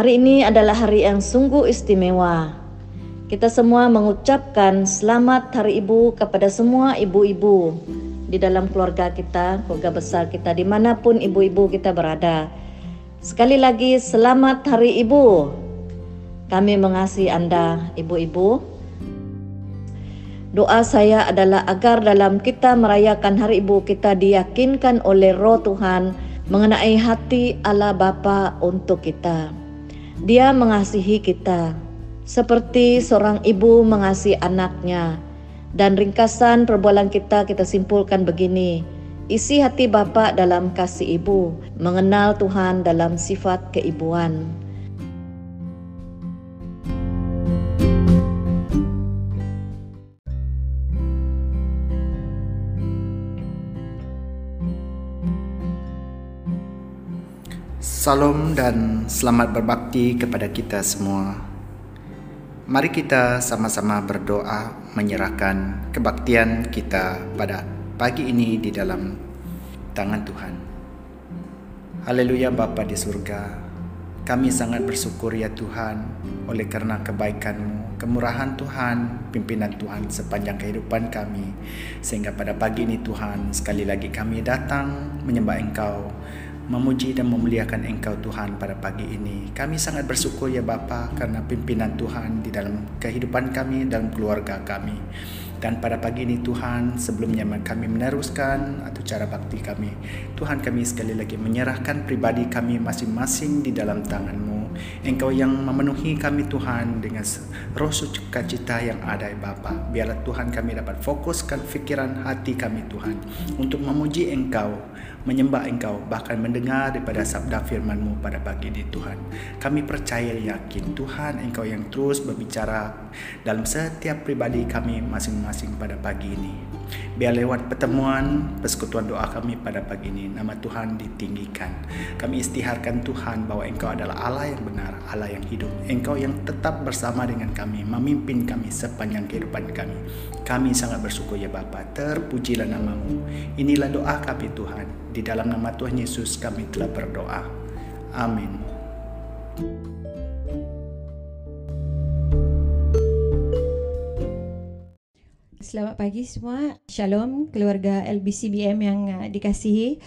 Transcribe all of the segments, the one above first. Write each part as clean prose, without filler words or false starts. Hari ini adalah hari yang sungguh istimewa. Kita semua mengucapkan selamat Hari Ibu kepada semua ibu-ibu di dalam keluarga kita, keluarga besar kita, dimanapun ibu-ibu kita berada. Sekali lagi, selamat Hari Ibu. Kami mengasihi Anda, ibu-ibu. Doa saya adalah agar dalam kita merayakan Hari Ibu, kita diyakinkan oleh Roh Tuhan mengenai hati Allah Bapa untuk kita. Dia mengasihi kita seperti seorang ibu mengasihi anaknya. Dan ringkasan perbualan kita simpulkan begini. Isi hati Bapa dalam kasih Ibu, mengenal Tuhan dalam sifat keibuan. Salam dan selamat berbakti kepada kita semua. Mari kita sama-sama berdoa menyerahkan kebaktian kita pada pagi ini di dalam tangan Tuhan. Haleluya Bapa di surga, kami sangat bersyukur ya Tuhan oleh karena kebaikan-Mu, kemurahan Tuhan, pimpinan Tuhan sepanjang kehidupan kami. Sehingga pada pagi ini Tuhan, sekali lagi kami datang menyembah Engkau, memuji dan memuliakan Engkau Tuhan pada pagi ini. Kami sangat bersyukur ya Bapa karena pimpinan Tuhan di dalam kehidupan kami, dalam keluarga kami. Dan pada pagi ini Tuhan, sebelumnya kami meneruskan atau cara bakti kami, Tuhan, kami sekali lagi menyerahkan pribadi kami masing-masing di dalam tangan-Mu. Engkau yang memenuhi kami Tuhan dengan roh sukacita yang ada ya Bapa. Biarlah Tuhan kami dapat fokuskan fikiran hati kami Tuhan untuk memuji Engkau, menyembah Engkau, bahkan mendengar daripada sabda firman-Mu pada pagi ini Tuhan. Kami percaya yakin Tuhan, Engkau yang terus berbicara dalam setiap pribadi kami masing-masing pada pagi ini. Biar lewat pertemuan persekutuan doa kami pada pagi ini, nama Tuhan ditinggikan. Kami istiharkan Tuhan bahwa Engkau adalah Allah yang benar, Allah yang hidup. Engkau yang tetap bersama dengan kami, memimpin kami sepanjang kehidupan kami. Kami sangat bersyukur ya Bapa, terpujilah nama-Mu. Inilah doa kami Tuhan, di dalam nama Tuhan Yesus kami telah berdoa. Amin. Selamat pagi semua. Shalom keluarga LBCBM yang dikasihi.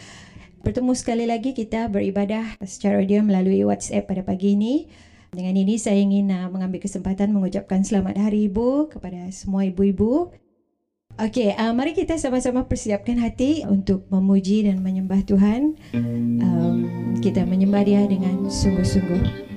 Bertemu sekali lagi kita beribadah secara audio melalui WhatsApp pada pagi ini. Dengan ini saya ingin mengambil kesempatan mengucapkan selamat Hari Ibu kepada semua ibu-ibu. Okey, mari kita sama-sama persiapkan hati untuk memuji dan menyembah Tuhan. Kita menyembah Dia dengan sungguh-sungguh.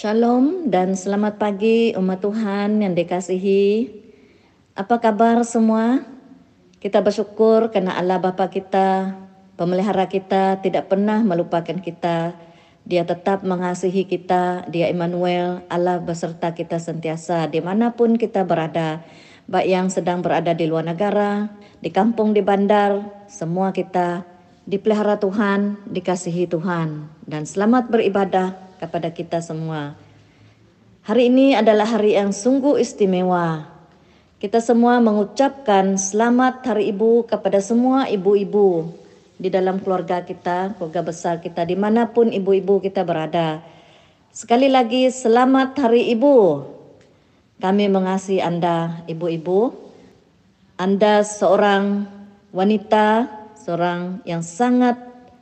Shalom dan selamat pagi umat Tuhan yang dikasihi. Apa kabar semua? Kita bersyukur kerana Allah Bapa kita, pemelihara kita, tidak pernah melupakan kita. Dia tetap mengasihi kita, Dia Immanuel, Allah beserta kita sentiasa dimanapun kita berada. Baik yang sedang berada di luar negara, di kampung, di bandar, semua kita dipelihara Tuhan, dikasihi Tuhan. Dan selamat beribadah kepada kita semua. Hari ini adalah hari yang sungguh istimewa. Kita semua mengucapkan selamat Hari Ibu kepada semua ibu-ibu di dalam keluarga kita, keluarga besar kita, dimanapun ibu-ibu kita berada. Sekali lagi, selamat Hari Ibu. Kami mengasihi Anda, ibu-ibu. Anda seorang wanita, seorang yang sangat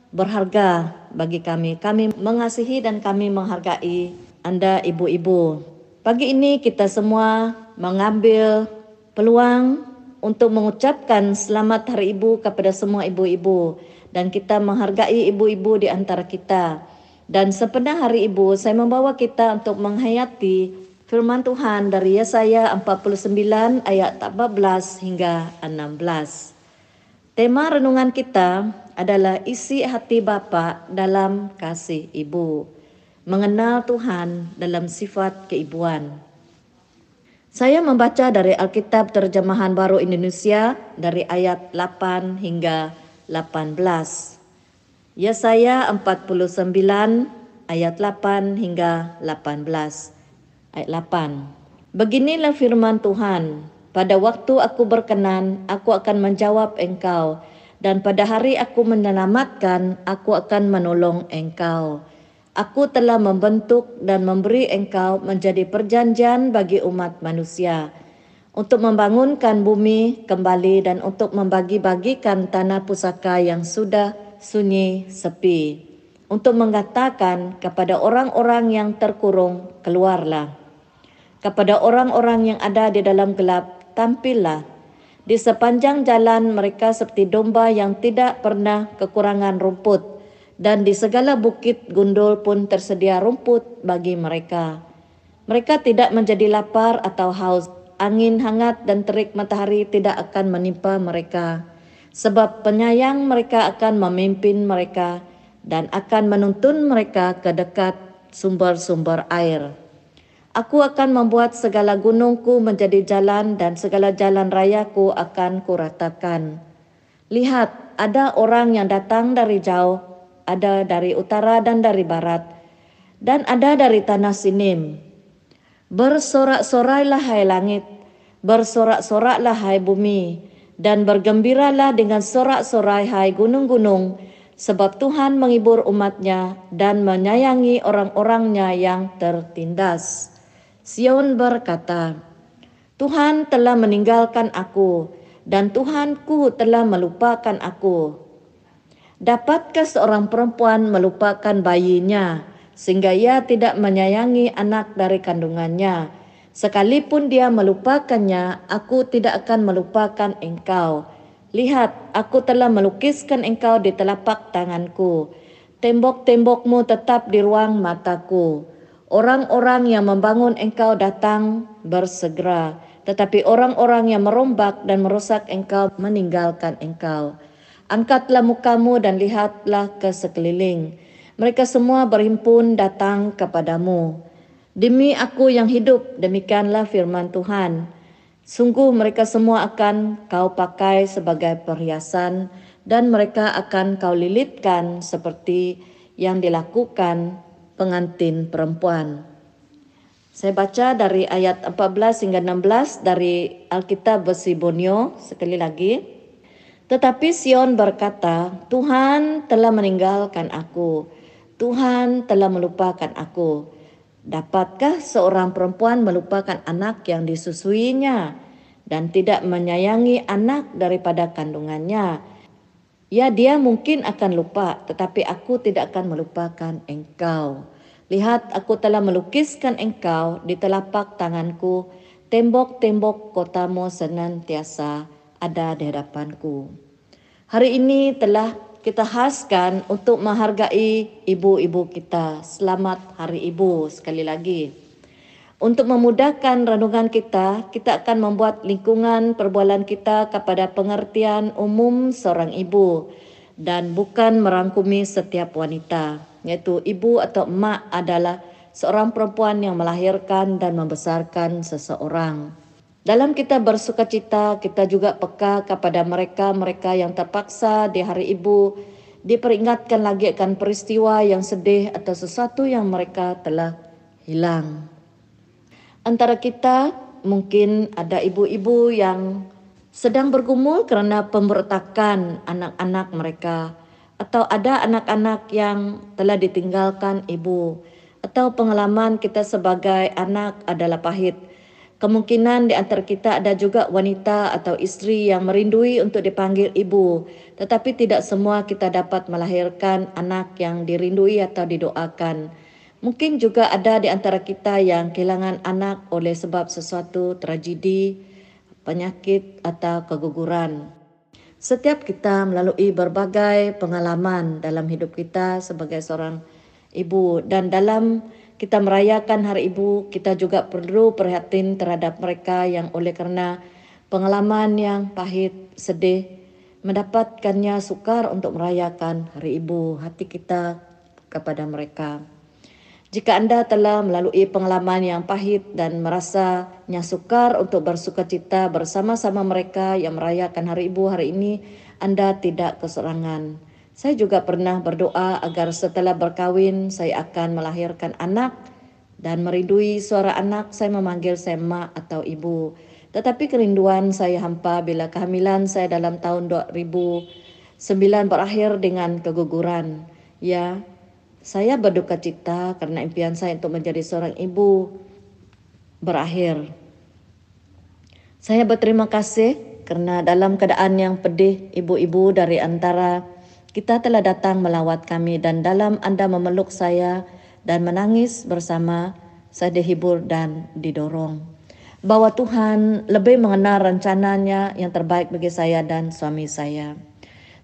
berharga bagi kami. Kami mengasihi dan kami menghargai Anda, ibu-ibu. Pagi ini kita semua mengambil peluang untuk mengucapkan selamat Hari Ibu kepada semua ibu-ibu. Dan kita menghargai ibu-ibu di antara kita. Dan sepenang Hari Ibu, saya membawa kita untuk menghayati firman Tuhan dari Yesaya 49 ayat 14 hingga 16. Tema renungan kita adalah isi hati Bapa dalam kasih Ibu. Mengenal Tuhan dalam sifat keibuan. Saya membaca dari Alkitab Terjemahan Baru Indonesia dari ayat 8 hingga 18. Yesaya 49 ayat 8 hingga 18. Ayat 8. Beginilah firman Tuhan. Pada waktu aku berkenan, aku akan menjawab engkau. Dan pada hari aku menyelamatkan, aku akan menolong engkau. Aku telah membentuk dan memberi engkau menjadi perjanjian bagi umat manusia. Untuk membangunkan bumi kembali dan untuk membagi-bagikan tanah pusaka yang sudah sunyi sepi. Untuk mengatakan kepada orang-orang yang terkurung, keluarlah. Kepada orang-orang yang ada di dalam gelap, tampillah. Di sepanjang jalan mereka seperti domba yang tidak pernah kekurangan rumput, dan di segala bukit gundul pun tersedia rumput bagi mereka. Mereka tidak menjadi lapar atau haus. Angin hangat dan terik matahari tidak akan menimpa mereka, sebab penyayang mereka akan memimpin mereka dan akan menuntun mereka ke dekat sumber-sumber air. Aku akan membuat segala gunungku menjadi jalan dan segala jalan rayaku akan kuratakan. Lihat, ada orang yang datang dari jauh, ada dari utara dan dari barat, dan ada dari tanah Sinim. Bersorak-sorailah hai langit, bersorak-soraklah hai bumi, dan bergembiralah dengan sorak-sorai hai gunung-gunung, sebab Tuhan menghibur umatnya dan menyayangi orang-orangnya yang tertindas. Sion berkata, Tuhan telah meninggalkan aku, dan Tuhanku telah melupakan aku. Dapatkah seorang perempuan melupakan bayinya, sehingga ia tidak menyayangi anak dari kandungannya? Sekalipun dia melupakannya, aku tidak akan melupakan engkau. Lihat, aku telah melukiskan engkau di telapak tanganku. Tembok-tembokmu tetap di ruang mataku. Orang-orang yang membangun engkau datang bersegera, tetapi orang-orang yang merombak dan merusak engkau meninggalkan engkau. Angkatlah mukamu dan lihatlah ke sekeliling. Mereka semua berhimpun datang kepadamu. Demi aku yang hidup, demikianlah firman Tuhan. Sungguh mereka semua akan kau pakai sebagai perhiasan, dan mereka akan kau lilitkan seperti yang dilakukan pengantin perempuan. Saya baca dari ayat 14 hingga 16 dari Alkitab Versi Borneo sekali lagi. Tetapi Sion berkata, Tuhan telah meninggalkan aku, Tuhan telah melupakan aku. Dapatkah seorang perempuan melupakan anak yang disusuinya dan tidak menyayangi anak daripada kandungannya? Ya, dia mungkin akan lupa, tetapi aku tidak akan melupakan engkau. Lihat, aku telah melukiskan engkau di telapak tanganku. Tembok-tembok kotamu senantiasa ada di hadapanku. Hari ini telah kita khaskan untuk menghargai ibu-ibu kita. Selamat Hari Ibu sekali lagi. Untuk memudahkan renungan kita, kita akan membuat lingkungan perbualan kita kepada pengertian umum seorang ibu dan bukan merangkumi setiap wanita. Yaitu ibu atau mak adalah seorang perempuan yang melahirkan dan membesarkan seseorang. Dalam kita bersukacita, kita juga peka kepada mereka-mereka yang terpaksa di Hari Ibu diperingatkan lagi akan peristiwa yang sedih atau sesuatu yang mereka telah hilang. Antara kita mungkin ada ibu-ibu yang sedang bergumul kerana pemberontakan anak-anak mereka, atau ada anak-anak yang telah ditinggalkan ibu, atau pengalaman kita sebagai anak adalah pahit. Kemungkinan di antara kita ada juga wanita atau isteri yang merindui untuk dipanggil ibu. Tetapi tidak semua kita dapat melahirkan anak yang dirindui atau didoakan. Mungkin juga ada di antara kita yang kehilangan anak oleh sebab sesuatu tragedi, penyakit atau keguguran. Setiap kita melalui berbagai pengalaman dalam hidup kita sebagai seorang ibu, dan dalam kita merayakan Hari Ibu, kita juga perlu prihatin terhadap mereka yang oleh kerana pengalaman yang pahit, sedih, mendapatkannya sukar untuk merayakan Hari Ibu. Hati kita kepada mereka. Jika anda telah melalui pengalaman yang pahit dan merasanya sukar untuk bersukacita bersama-sama mereka yang merayakan Hari Ibu hari ini, anda tidak keserangan. Saya juga pernah berdoa agar setelah berkahwin saya akan melahirkan anak dan merindui suara anak, saya memanggil saya mak atau ibu. Tetapi kerinduan saya hampa bila kehamilan saya dalam tahun 2009 berakhir dengan keguguran. Ya, saya berduka cita karena impian saya untuk menjadi seorang ibu berakhir. Saya berterima kasih karena dalam keadaan yang pedih, ibu-ibu dari antara kita telah datang melawat kami, dan dalam anda memeluk saya dan menangis bersama, saya dihibur dan didorong. Bahwa Tuhan lebih mengenal rencananya yang terbaik bagi saya dan suami saya.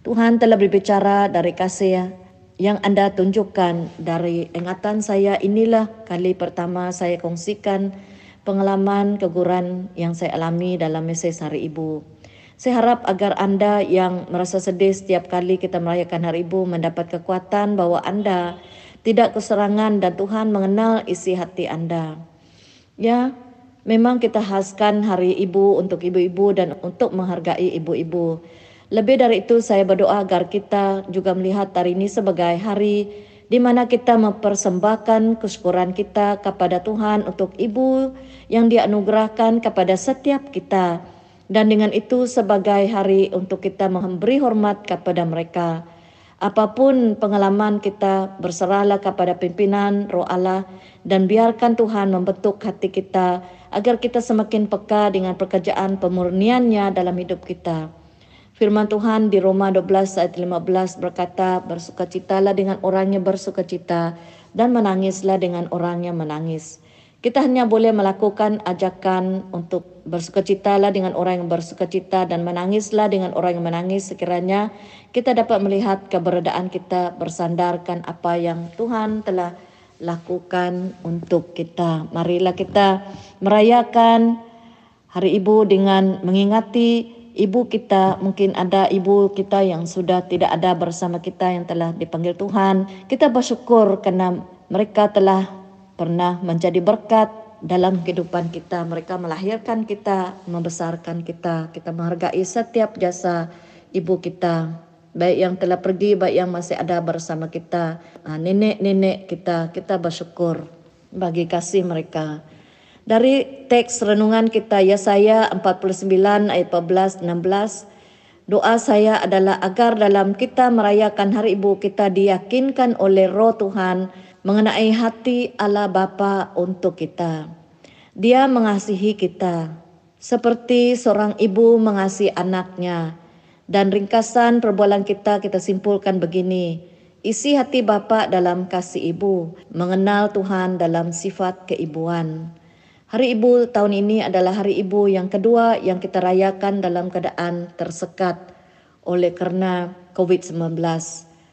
Tuhan telah berbicara dari kasih yang anda tunjukkan. Dari ingatan saya, inilah kali pertama saya kongsikan pengalaman keguguran yang saya alami dalam mesej Hari Ibu. Saya harap agar anda yang merasa sedih setiap kali kita merayakan Hari Ibu mendapat kekuatan bahwa anda tidak keserangan dan Tuhan mengenal isi hati anda. Ya, memang kita khaskan Hari Ibu untuk ibu-ibu dan untuk menghargai ibu-ibu. Lebih dari itu, saya berdoa agar kita juga melihat hari ini sebagai hari di mana kita mempersembahkan kesyukuran kita kepada Tuhan untuk ibu yang dianugerahkan kepada setiap kita. Dan dengan itu sebagai hari untuk kita memberi hormat kepada mereka. Apapun pengalaman kita, berserahlah kepada pimpinan Roh Allah dan biarkan Tuhan membentuk hati kita agar kita semakin peka dengan pekerjaan pemurniannya dalam hidup kita. Firman Tuhan di Roma 12 ayat 15 berkata, bersukacitalah dengan orang yang bersukacita dan menangislah dengan orang yang menangis. Kita hanya boleh melakukan ajakan untuk bersukacitalah dengan orang yang bersukacita dan menangislah dengan orang yang menangis sekiranya kita dapat melihat keberadaan kita bersandarkan apa yang Tuhan telah lakukan untuk kita. Marilah kita merayakan Hari Ibu dengan mengingati ibu kita. Mungkin ada ibu kita yang sudah tidak ada bersama kita yang telah dipanggil Tuhan. Kita bersyukur kerana mereka telah pernah menjadi berkat dalam kehidupan kita. Mereka melahirkan kita, membesarkan kita. Kita menghargai setiap jasa ibu kita, baik yang telah pergi, baik yang masih ada bersama kita. Nenek-nenek kita, kita bersyukur bagi kasih mereka. Dari teks renungan kita, Yesaya 49 ayat 14-16, doa saya adalah agar dalam kita merayakan Hari Ibu, kita diyakinkan oleh Roh Tuhan mengenai hati Allah Bapa untuk kita. Dia mengasihi kita seperti seorang ibu mengasihi anaknya. Dan ringkasan perbualan kita simpulkan begini. Isi hati Bapa dalam kasih ibu, mengenal Tuhan dalam sifat keibuan. Hari Ibu tahun ini adalah Hari Ibu yang kedua yang kita rayakan dalam keadaan tersekat Oleh kerana COVID-19,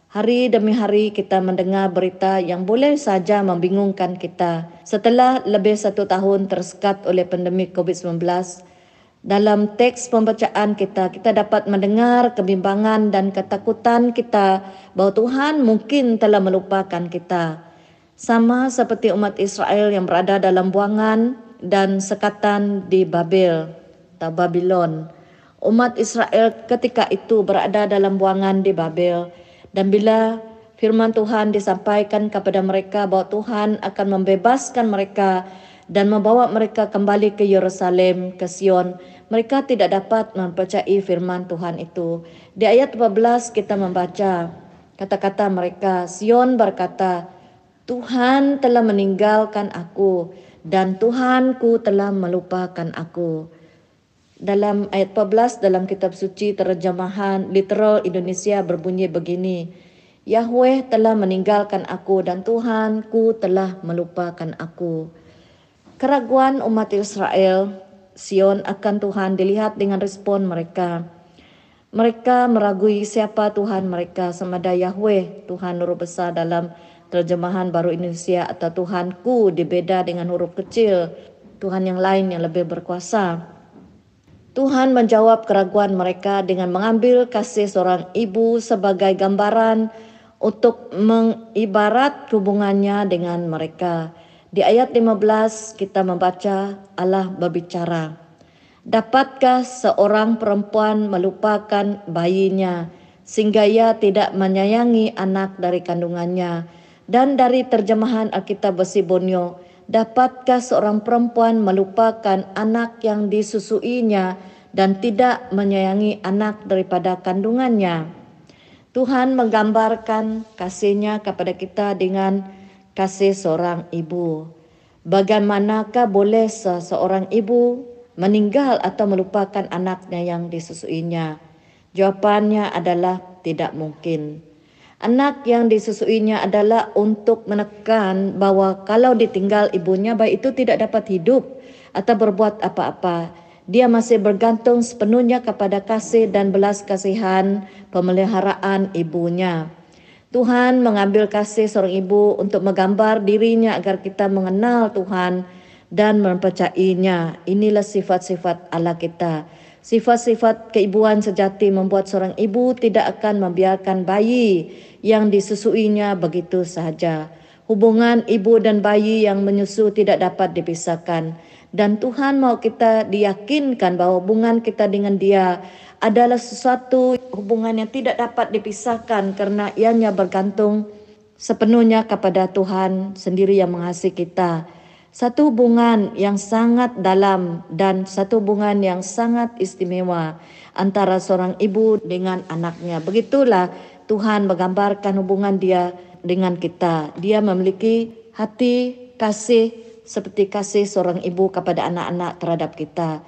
hari demi hari kita mendengar berita yang boleh saja membingungkan kita. Setelah lebih 1 tahun tersekat oleh pandemik COVID-19, dalam teks pembacaan kita dapat mendengar kebimbangan dan ketakutan kita bahawa Tuhan mungkin telah melupakan kita. Sama seperti umat Israel yang berada dalam buangan dan sekatan di Babel atau Babylon. Umat Israel ketika itu berada dalam buangan di Babel, dan bila firman Tuhan disampaikan kepada mereka bahawa Tuhan akan membebaskan mereka dan membawa mereka kembali ke Yerusalem, ke Sion, mereka tidak dapat mempercayai firman Tuhan itu. Di ayat 14 kita membaca kata-kata mereka, Sion berkata, Tuhan telah meninggalkan aku dan Tuhanku telah melupakan aku. Dalam ayat 14 dalam kitab suci terjemahan literal Indonesia berbunyi begini, Yahweh telah meninggalkan aku dan Tuhanku telah melupakan aku. Keraguan umat Israel, Sion akan Tuhan dilihat dengan respon mereka. Mereka meragui siapa Tuhan mereka, semada Yahweh, Tuhan huruf besar dalam terjemahan baru Indonesia atau Tuhanku dibeda dengan huruf kecil, Tuhan yang lain yang lebih berkuasa. Tuhan menjawab keraguan mereka dengan mengambil kasih seorang ibu sebagai gambaran untuk mengibarat hubungannya dengan mereka. Di ayat 15 kita membaca Allah berbicara. Dapatkah seorang perempuan melupakan bayinya sehingga ia tidak menyayangi anak dari kandungannya? Dan dari terjemahan Alkitab versi Borneo, dapatkah seorang perempuan melupakan anak yang disusuinya dan tidak menyayangi anak daripada kandungannya? Tuhan menggambarkan kasihnya kepada kita dengan kasih seorang ibu. Bagaimanakah boleh seorang ibu meninggal atau melupakan anaknya yang disusuinya? Jawapannya adalah tidak mungkin. Anak yang disusuinya adalah untuk menekan bahawa kalau ditinggal ibunya, baik itu tidak dapat hidup atau berbuat apa-apa. Dia masih bergantung sepenuhnya kepada kasih dan belas kasihan pemeliharaan ibunya. Tuhan mengambil kasih seorang ibu untuk menggambar dirinya agar kita mengenal Tuhan dan mempercayainya. Inilah sifat-sifat Allah kita. Sifat-sifat keibuan sejati membuat seorang ibu tidak akan membiarkan bayi yang disusuinya begitu sahaja. Hubungan ibu dan bayi yang menyusu tidak dapat dipisahkan. Dan Tuhan mahu kita diyakinkan bahawa hubungan kita dengan Dia adalah sesuatu hubungan yang tidak dapat dipisahkan kerana ianya bergantung sepenuhnya kepada Tuhan sendiri yang mengasihi kita. Satu hubungan yang sangat dalam dan satu hubungan yang sangat istimewa antara seorang ibu dengan anaknya. Begitulah Tuhan menggambarkan hubungan Dia dengan kita. Dia memiliki hati kasih seperti kasih seorang ibu kepada anak-anak terhadap kita.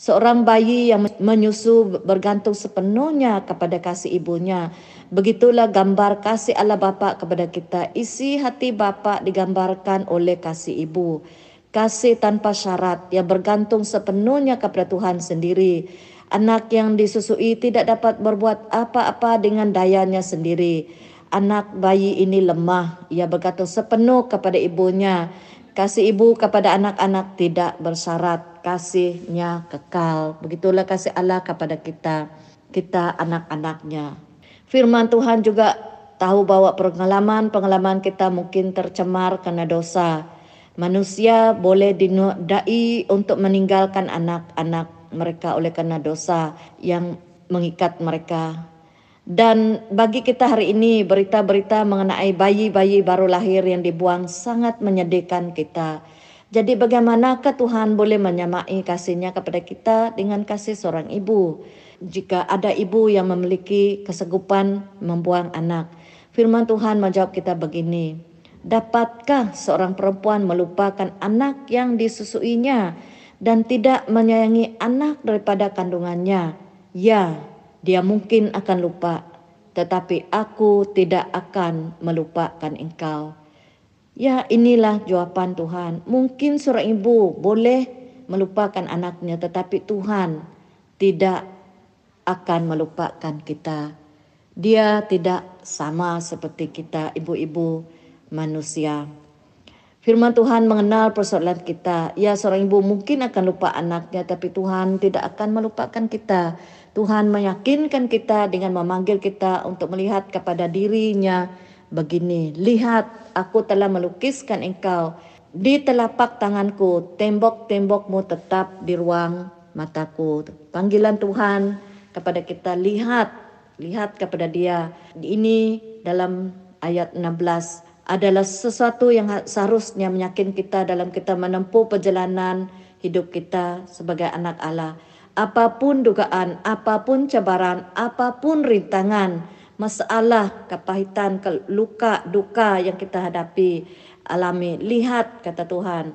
Seorang bayi yang menyusu bergantung sepenuhnya kepada kasih ibunya. Begitulah gambar kasih Allah Bapa kepada kita. Isi hati Bapa digambarkan oleh kasih ibu. Kasih tanpa syarat yang bergantung sepenuhnya kepada Tuhan sendiri. Anak yang disusui tidak dapat berbuat apa-apa dengan dayanya sendiri. Anak bayi ini lemah. Ia bergantung sepenuh kepada ibunya. Kasih ibu kepada anak-anak tidak bersyarat. Kasihnya kekal. Begitulah kasih Allah kepada kita. Kita anak-anaknya. Firman Tuhan juga tahu bahawa pengalaman kita mungkin tercemar kerana dosa. Manusia boleh dinodai untuk meninggalkan anak-anak mereka oleh kerana dosa yang mengikat mereka. Dan bagi kita hari ini, berita-berita mengenai bayi-bayi baru lahir yang dibuang sangat menyedihkan kita. Jadi bagaimanakah Tuhan boleh menyamai kasihnya kepada kita dengan kasih seorang ibu? Jika ada ibu yang memiliki kesegupan membuang anak. Firman Tuhan menjawab kita begini. Dapatkah seorang perempuan melupakan anak yang disusuinya dan tidak menyayangi anak daripada kandungannya? Ya, dia mungkin akan lupa. Tetapi aku tidak akan melupakan engkau. Ya, inilah jawapan Tuhan. Mungkin seorang ibu boleh melupakan anaknya, tetapi Tuhan tidak akan melupakan kita. Dia tidak sama seperti kita, ibu-ibu manusia. Firman Tuhan mengenal persoalan kita. Ya, seorang ibu mungkin akan lupa anaknya, tapi Tuhan tidak akan melupakan kita. Tuhan meyakinkan kita dengan memanggil kita untuk melihat kepada dirinya begini. Lihat, aku telah melukiskan engkau di telapak tanganku, tembok-tembokmu tetap di ruang mataku. Panggilan Tuhan kepada kita, lihat, lihat kepada dia. Ini dalam ayat 16. Adalah sesuatu yang seharusnya meyakinkan kita dalam kita menempuh perjalanan hidup kita sebagai anak Allah. Apapun dugaan, apapun cabaran, apapun rintangan, masalah, kepahitan, luka, duka yang kita hadapi, alami. Lihat, kata Tuhan.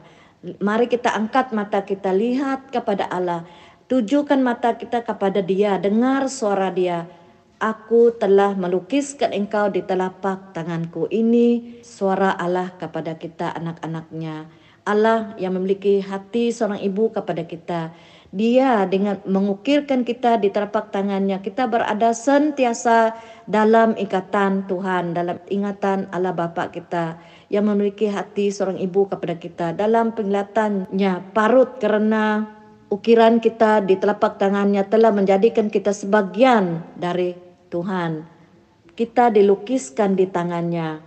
Mari kita angkat mata kita, lihat kepada Allah. Tujukan mata kita kepada dia, dengar suara dia. Aku telah melukiskan engkau di telapak tanganku. Ini suara Allah kepada kita anak-anaknya. Allah yang memiliki hati seorang ibu kepada kita. Dia dengan mengukirkan kita di telapak tangannya. Kita berada sentiasa dalam ikatan Tuhan, dalam ingatan Allah Bapa kita yang memiliki hati seorang ibu kepada kita. Dalam penglihatannya parut kerana ukiran kita di telapak tangannya telah menjadikan kita sebagian dari Tuhan. Kita dilukiskan di tangannya.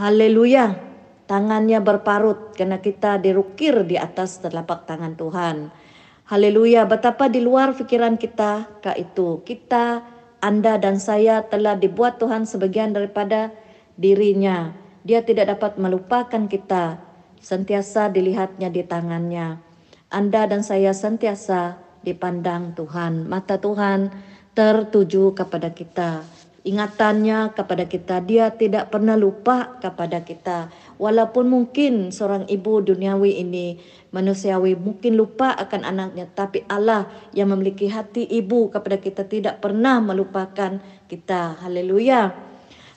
Haleluya. Tangannya berparut karena kita dirukir di atas telapak tangan Tuhan. Haleluya. Betapa di luar pikiran kita ke itu. Kita, Anda dan saya telah dibuat Tuhan sebagian daripada dirinya. Dia tidak dapat melupakan kita. Sentiasa dilihatnya di tangannya. Anda dan saya sentiasa dipandang Tuhan. Mata Tuhan tertuju kepada kita. Ingatannya kepada kita. Dia tidak pernah lupa kepada kita. Walaupun mungkin seorang ibu duniawi ini, manusiawi, mungkin lupa akan anaknya. Tapi Allah yang memiliki hati ibu kepada kita tidak pernah melupakan kita. Haleluya.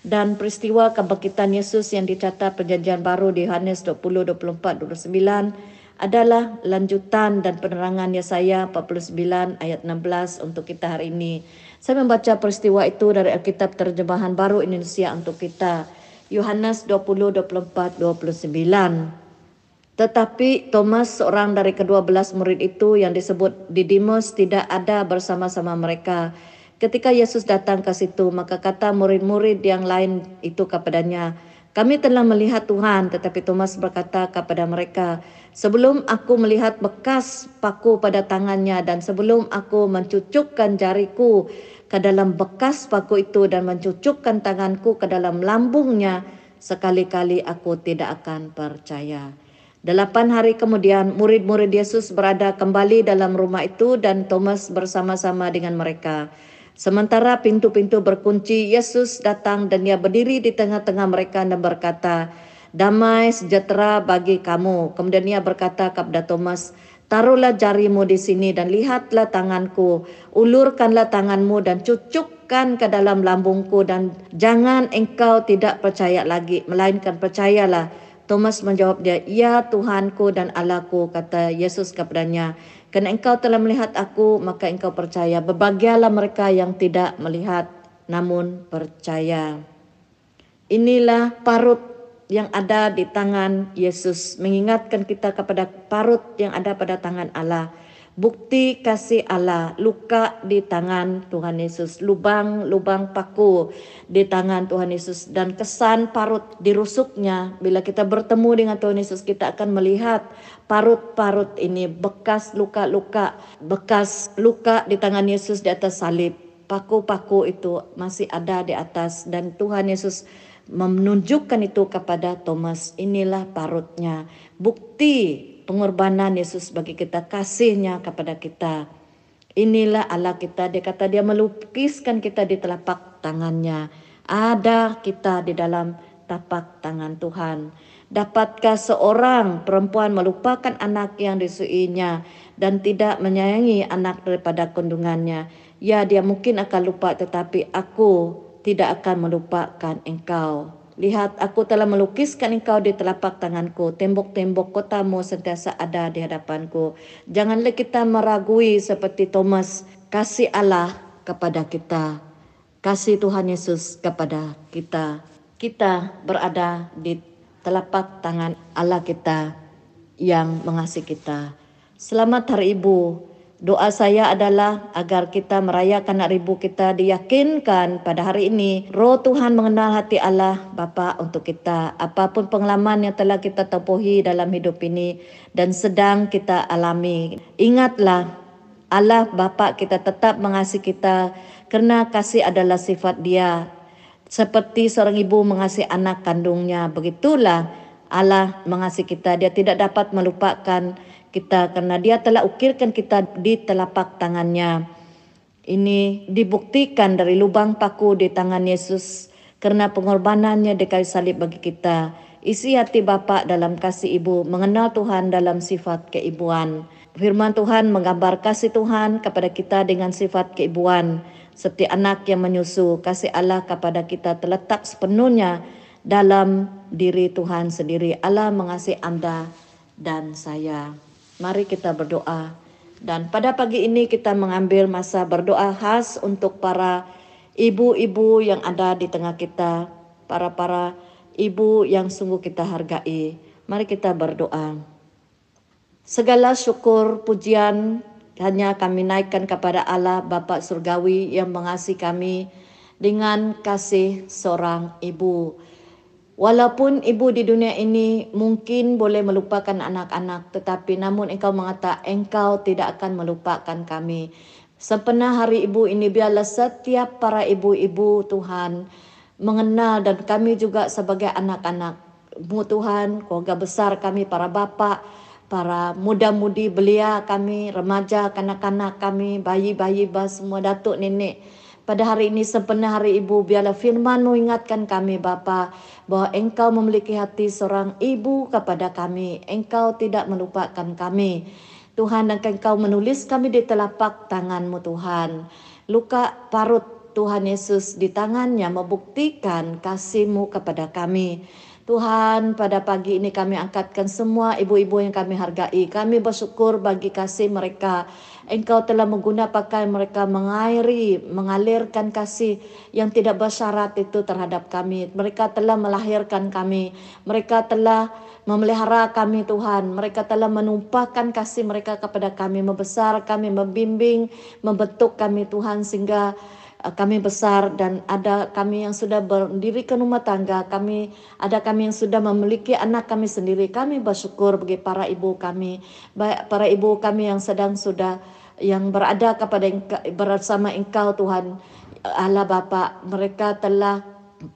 Dan peristiwa kebangkitan Yesus yang dicatat Perjanjian Baru di Yohanes 20, 24, 29 adalah lanjutan dan penerangan Yesaya 49 ayat 16 untuk kita hari ini. Saya membaca peristiwa itu dari Alkitab Terjemahan Baru Indonesia untuk kita. Yohanes 20, 24, 29. Tetapi Thomas, seorang dari kedua belas murid itu yang disebut Didimus, tidak ada bersama-sama mereka. Ketika Yesus datang ke situ, maka kata murid-murid yang lain itu kepadanya, kami telah melihat Tuhan. Tetapi Thomas berkata kepada mereka, sebelum aku melihat bekas paku pada tangannya dan sebelum aku mencucukkan jariku ke dalam bekas paku itu dan mencucukkan tanganku ke dalam lambungnya, sekali-kali aku tidak akan percaya. 8 hari kemudian murid-murid Yesus berada kembali dalam rumah itu dan Thomas bersama-sama dengan mereka. Sementara pintu-pintu berkunci, Yesus datang dan dia berdiri di tengah-tengah mereka dan berkata, damai sejahtera bagi kamu. Kemudian dia berkata kepada Thomas, taruhlah jarimu di sini dan lihatlah tanganku. Ulurkanlah tanganmu dan cucukkan ke dalam lambungku dan jangan engkau tidak percaya lagi, melainkan percayalah. Thomas menjawab dia, ya Tuhanku dan Allahku, kata Yesus kepadanya. Karena engkau telah melihat aku, maka engkau percaya. Berbahagialah mereka yang tidak melihat, namun percaya. Inilah parut yang ada di tangan Yesus. Mengingatkan kita kepada parut yang ada pada tangan Allah. Bukti kasih Allah. Luka di tangan Tuhan Yesus. Lubang-lubang paku di tangan Tuhan Yesus. Dan kesan parut dirusuknya. Bila kita bertemu dengan Tuhan Yesus, kita akan melihat parut-parut ini, bekas luka-luka, bekas luka di tangan Yesus di atas salib. Paku-paku itu masih ada di atas dan Tuhan Yesus menunjukkan itu kepada Thomas. Inilah parutnya, bukti pengorbanan Yesus bagi kita, kasihnya kepada kita. Inilah Allah kita. Dia kata dia melukiskan kita di telapak tangannya. Ada kita di dalam tapak tangan Tuhan. Dapatkah seorang perempuan melupakan anak yang disuinya dan tidak menyayangi anak daripada kandungannya? Ya, dia mungkin akan lupa, tetapi aku tidak akan melupakan engkau. Lihat, aku telah melukiskan engkau di telapak tanganku. Tembok-tembok kotamu sentiasa ada di hadapanku. Janganlah kita meragui seperti Thomas. Kasih Allah kepada kita, kasih Tuhan Yesus kepada kita. Kita berada di telapak tangan Allah kita yang mengasihi kita. Selamat Hari Ibu. Doa saya adalah agar kita merayakan Hari Ibu kita diyakinkan pada hari ini Roh Tuhan mengenal hati Allah Bapa untuk kita. Apapun pengalaman yang telah kita tempuhi dalam hidup ini dan sedang kita alami, ingatlah Allah Bapa kita tetap mengasihi kita kerana kasih adalah sifat Dia. Seperti seorang ibu mengasihi anak kandungnya, begitulah Allah mengasihi kita. Dia tidak dapat melupakan kita karena Dia telah ukirkan kita di telapak tangannya. Ini dibuktikan dari lubang paku di tangan Yesus karena pengorbanannya di kayu salib bagi kita. Isi hati Bapa dalam kasih Ibu, mengenal Tuhan dalam sifat keibuan. Firman Tuhan menggambar kasih Tuhan kepada kita dengan sifat keibuan. Seperti anak yang menyusu, kasih Allah kepada kita terletak sepenuhnya dalam diri Tuhan sendiri. Allah mengasihi Anda dan saya. Mari kita berdoa, dan pada pagi ini kita mengambil masa berdoa khas untuk para ibu-ibu yang ada di tengah kita, para ibu yang sungguh kita hargai. Mari kita berdoa. Segala syukur pujian hanya kami naikkan kepada Allah Bapa Surgawi yang mengasihi kami dengan kasih seorang ibu. Walaupun ibu di dunia ini mungkin boleh melupakan anak-anak, tetapi namun Engkau mengatakan Engkau tidak akan melupakan kami. Sempena Hari Ibu ini, biarlah setiap para ibu-ibu Tuhan mengenal, dan kami juga sebagai anak-anak-Mu Tuhan, keluarga besar kami, para bapa, para muda-mudi belia kami, remaja, kanak-kanak kami, bayi-bayi, semua datuk nenek. Pada hari ini, sempena Hari Ibu, biarlah firman-Mu ingatkan kami Bapa bahwa Engkau memiliki hati seorang ibu kepada kami. Engkau tidak melupakan kami, Tuhan, dan Engkau menulis kami di telapak tangan-Mu Tuhan. Luka parut Tuhan Yesus di tangannya membuktikan kasih-Mu kepada kami. Tuhan, pada pagi ini kami angkatkan semua ibu-ibu yang kami hargai. Kami bersyukur bagi kasih mereka. Engkau telah menggunakan pakai mereka mengalirkan kasih yang tidak bersyarat itu terhadap kami. Mereka telah melahirkan kami. Mereka telah memelihara kami Tuhan. Mereka telah menumpahkan kasih mereka kepada kami, membesar kami, membimbing, membentuk kami Tuhan, sehingga kami besar. Dan ada kami yang sudah mendirikan rumah tangga kami, ada kami yang sudah memiliki anak kami sendiri. Kami bersyukur bagi para ibu kami, baik para ibu kami yang yang berada bersama Engkau Tuhan Allah Bapa. Mereka telah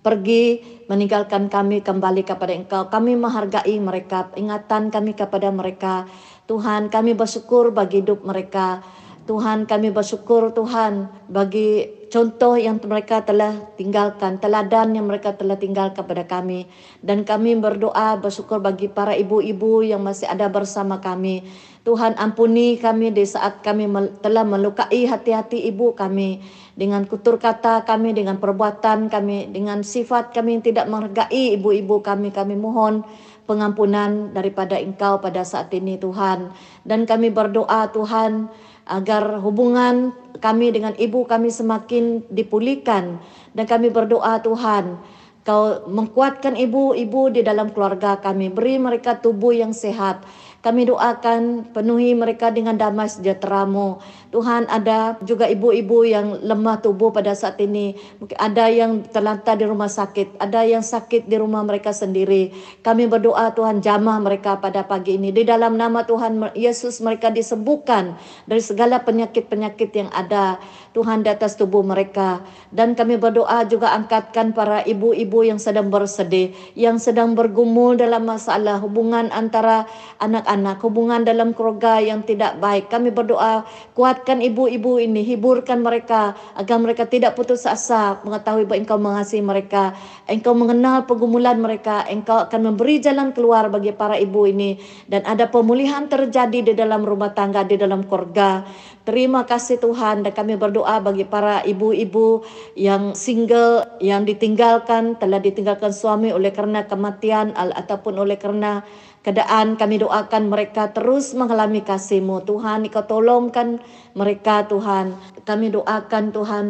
pergi meninggalkan kami, kembali kepada Engkau. Kami menghargai mereka, ingatan kami kepada mereka Tuhan. Kami bersyukur bagi hidup mereka Tuhan. Kami bersyukur Tuhan bagi contoh yang mereka telah tinggalkan, teladan yang mereka telah tinggalkan kepada kami. Dan kami berdoa bersyukur bagi para ibu-ibu yang masih ada bersama kami. Tuhan, ampuni kami di saat kami telah melukai hati-hati ibu kami dengan tutur kata kami, dengan perbuatan kami, dengan sifat kami yang tidak menghargai ibu-ibu kami. Kami mohon pengampunan daripada Engkau pada saat ini Tuhan. Dan kami berdoa Tuhan agar hubungan kami dengan ibu kami semakin dipulihkan. Dan kami berdoa Tuhan, Kau mengkuatkan ibu-ibu di dalam keluarga kami. Beri mereka tubuh yang sehat. Kami doakan penuhi mereka dengan damai sejahtera-Mu. Tuhan, ada juga ibu-ibu yang lemah tubuh pada saat ini. Ada yang terlantar di rumah sakit. Ada yang sakit di rumah mereka sendiri. Kami berdoa Tuhan, jamah mereka pada pagi ini. Di dalam nama Tuhan Yesus mereka disembuhkan dari segala penyakit-penyakit yang ada Tuhan di atas tubuh mereka. Dan kami berdoa juga angkatkan para ibu-ibu yang sedang bersedih, yang sedang bergumul dalam masalah hubungan antara anak-anak, hubungan dalam keluarga yang tidak baik. Kami berdoa, kuatkan ibu-ibu ini, hiburkan mereka agar mereka tidak putus asa, mengetahui bahawa Engkau mengasihi mereka, Engkau mengenal pergumulan mereka, Engkau akan memberi jalan keluar bagi para ibu ini, dan ada pemulihan terjadi di dalam rumah tangga, di dalam keluarga. Terima kasih Tuhan. Dan kami berdoa bagi para ibu-ibu yang single, yang ditinggalkan, telah ditinggalkan suami oleh kerana kematian ataupun oleh kerana Keadaan kami doakan mereka terus mengalami kasih-Mu. Tuhan, Engkau tolongkan mereka Tuhan. Kami doakan Tuhan,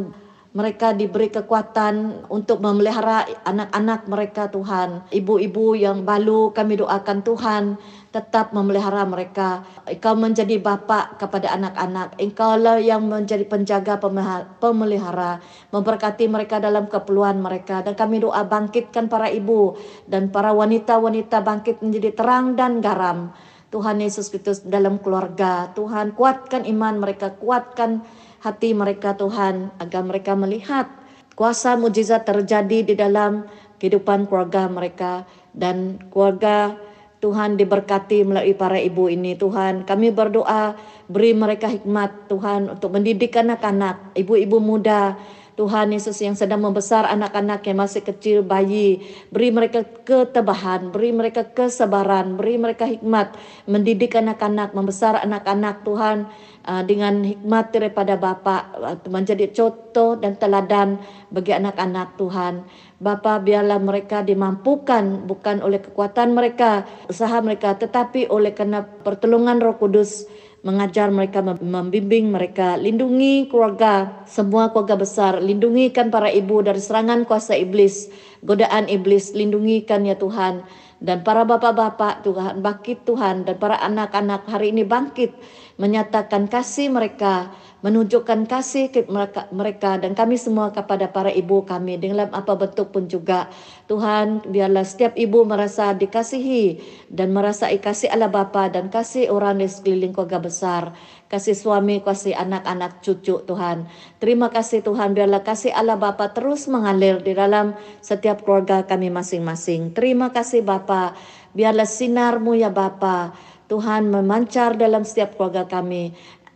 mereka diberi kekuatan untuk memelihara anak-anak mereka Tuhan. Ibu-ibu yang balu kami doakan Tuhan tetap memelihara mereka. Engkau menjadi bapa kepada anak-anak. Engkaulah yang menjadi penjaga pemelihara. Memberkati mereka dalam keperluan mereka. Dan kami doa bangkitkan para ibu dan para wanita-wanita bangkit menjadi terang dan garam. Tuhan Yesus Kristus dalam keluarga. Tuhan, kuatkan iman mereka, kuatkan hati mereka Tuhan, agar mereka melihat kuasa mujizat terjadi di dalam kehidupan keluarga mereka. Dan keluarga Tuhan diberkati melalui para ibu ini Tuhan. Kami berdoa beri mereka hikmat Tuhan untuk mendidik anak-anak, ibu-ibu muda Tuhan Yesus yang sedang membesar, anak-anak yang masih kecil, bayi. Beri mereka ketebahan, beri mereka kesabaran, beri mereka hikmat mendidik anak-anak, membesar anak-anak Tuhan dengan hikmat daripada Bapa, menjadi contoh dan teladan bagi anak-anak Tuhan. Bapa, biarlah mereka dimampukan bukan oleh kekuatan mereka, usaha mereka, tetapi oleh karena pertolongan Roh Kudus, mengajar mereka, membimbing mereka. Lindungi keluarga, semua keluarga besar. Lindungikan para ibu dari serangan kuasa iblis, godaan iblis. Lindungikan ya Tuhan. Dan para bapak-bapak Tuhan, bangkit Tuhan. Dan para anak-anak hari ini bangkit, menyatakan kasih mereka, menunjukkan kasih mereka dan kami semua kepada para ibu kami dalam apa bentuk pun juga. Tuhan, biarlah setiap ibu merasa dikasihi dan merasai kasih Allah Bapa dan kasih orang di sekeliling keluarga besar, kasih suami, kasih anak-anak cucu Tuhan. Terima kasih Tuhan, biarlah kasih Allah Bapa terus mengalir di dalam setiap keluarga kami masing-masing. Terima kasih Bapa, biarlah sinar-Mu ya Bapa Tuhan memancar dalam setiap keluarga kami.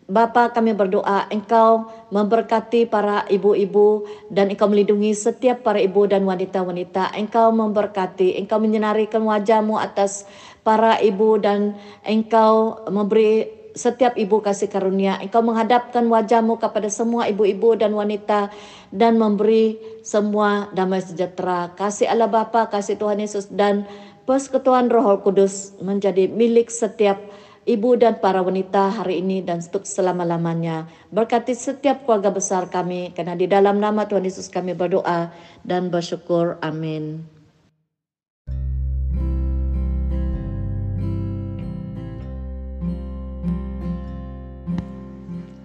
Bapa, kami berdoa Engkau memberkati para ibu-ibu dan Engkau melindungi setiap para ibu dan wanita-wanita. Engkau memberkati, Engkau menyinarikan wajah-Mu atas para ibu dan Engkau memberi setiap ibu kasih karunia. Engkau menghadapkan wajah-Mu kepada semua ibu-ibu dan wanita dan memberi semua damai sejahtera. Kasih Allah Bapa, kasih Tuhan Yesus dan persekutuan Roh Kudus menjadi milik setiap ibu dan para wanita hari ini dan untuk selama-lamanya. Berkati setiap keluarga besar kami, karena di dalam nama Tuhan Yesus kami berdoa dan bersyukur. Amin.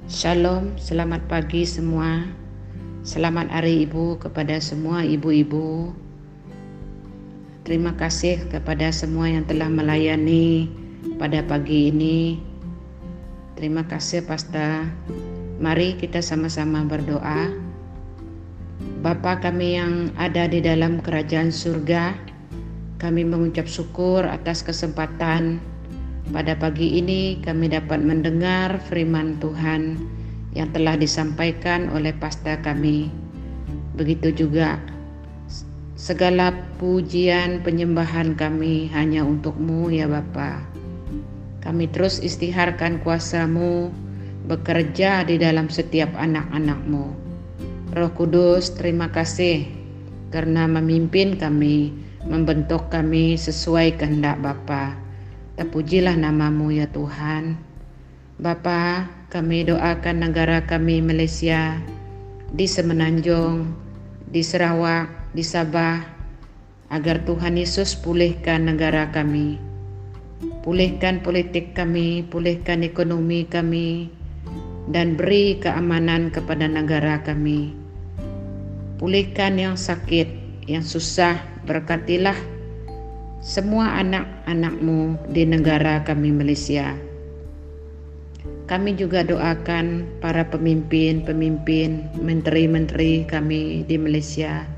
Shalom, selamat pagi semua. Selamat Hari Ibu kepada semua ibu-ibu. Terima kasih kepada semua yang telah melayani pada pagi ini. Terima kasih Pastor. Mari kita sama-sama berdoa. Bapa kami yang ada di dalam kerajaan surga, kami mengucap syukur atas kesempatan pada pagi ini kami dapat mendengar firman Tuhan yang telah disampaikan oleh Pastor kami. Begitu juga segala pujian penyembahan kami hanya untuk-Mu ya Bapa. Kami terus istiharkan kuasa-Mu bekerja di dalam setiap anak-anak-Mu. Roh Kudus, terima kasih karena memimpin kami, membentuk kami sesuai kehendak Bapa. Terpujilah nama-Mu ya Tuhan. Bapa, kami doakan negara kami Malaysia, di Semenanjung, di Sarawak, di Sabah, agar Tuhan Yesus pulihkan negara kami. Pulihkan politik kami, pulihkan ekonomi kami, dan beri keamanan kepada negara kami. Pulihkan yang sakit, yang susah, berkatilah semua anak-anak-Mu di negara kami Malaysia. Kami juga doakan para pemimpin, menteri-menteri kami di Malaysia,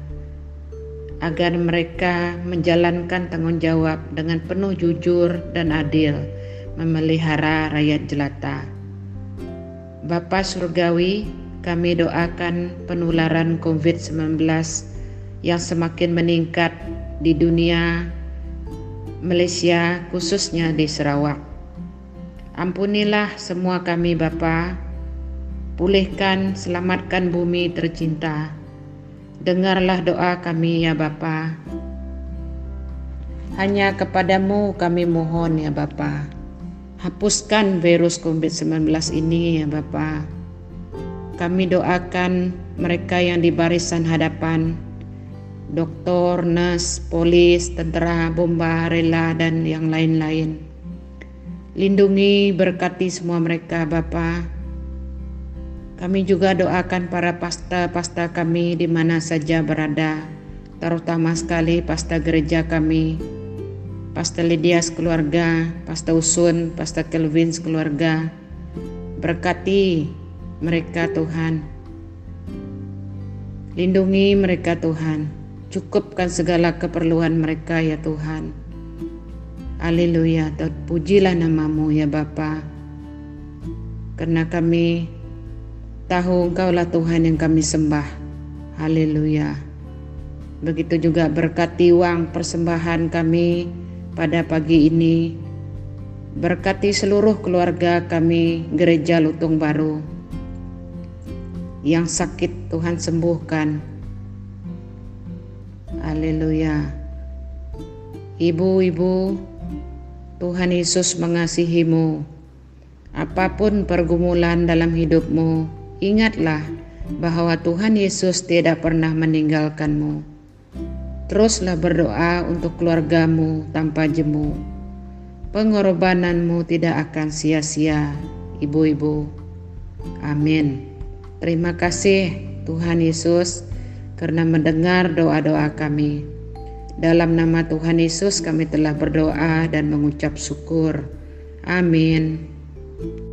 agar mereka menjalankan tanggungjawab dengan penuh jujur dan adil, memelihara rakyat jelata. Bapa Surgawi, kami doakan penularan COVID-19 yang semakin meningkat di dunia Malaysia, khususnya di Sarawak. Ampunilah semua kami Bapa, pulihkan, selamatkan bumi tercinta. Dengarlah doa kami ya Bapa. Hanya kepadamu kami mohon ya Bapa. Hapuskan virus COVID-19 ini ya Bapa. Kami doakan mereka yang di barisan hadapan, doktor, nurse, polis, tentera, bomba, rela dan yang lain-lain. Lindungi, berkati semua mereka Bapa. Kami juga doakan para pasta-pasta kami di mana saja berada, terutama sekali pasta gereja kami, Pastor Lydia keluarga, Pastor Usun, Pastor Kelvin keluarga. Berkati mereka Tuhan. Lindungi mereka Tuhan. Cukupkan segala keperluan mereka ya Tuhan. Haleluya. Pujilah namamu ya Bapa. Karena kami tahu Engkaulah Tuhan yang kami sembah. Haleluya. Begitu juga berkati wang persembahan kami pada pagi ini. Berkati seluruh keluarga kami Gereja Lutung Baru. Yang sakit Tuhan sembuhkan. Haleluya. Ibu-ibu, Tuhan Yesus mengasihimu. Apapun pergumulan dalam hidupmu, ingatlah bahwa Tuhan Yesus tidak pernah meninggalkanmu. Teruslah berdoa untuk keluargamu tanpa jemu. Pengorbananmu tidak akan sia-sia, ibu-ibu. Amin. Terima kasih Tuhan Yesus karena mendengar doa-doa kami. Dalam nama Tuhan Yesus kami telah berdoa dan mengucap syukur. Amin.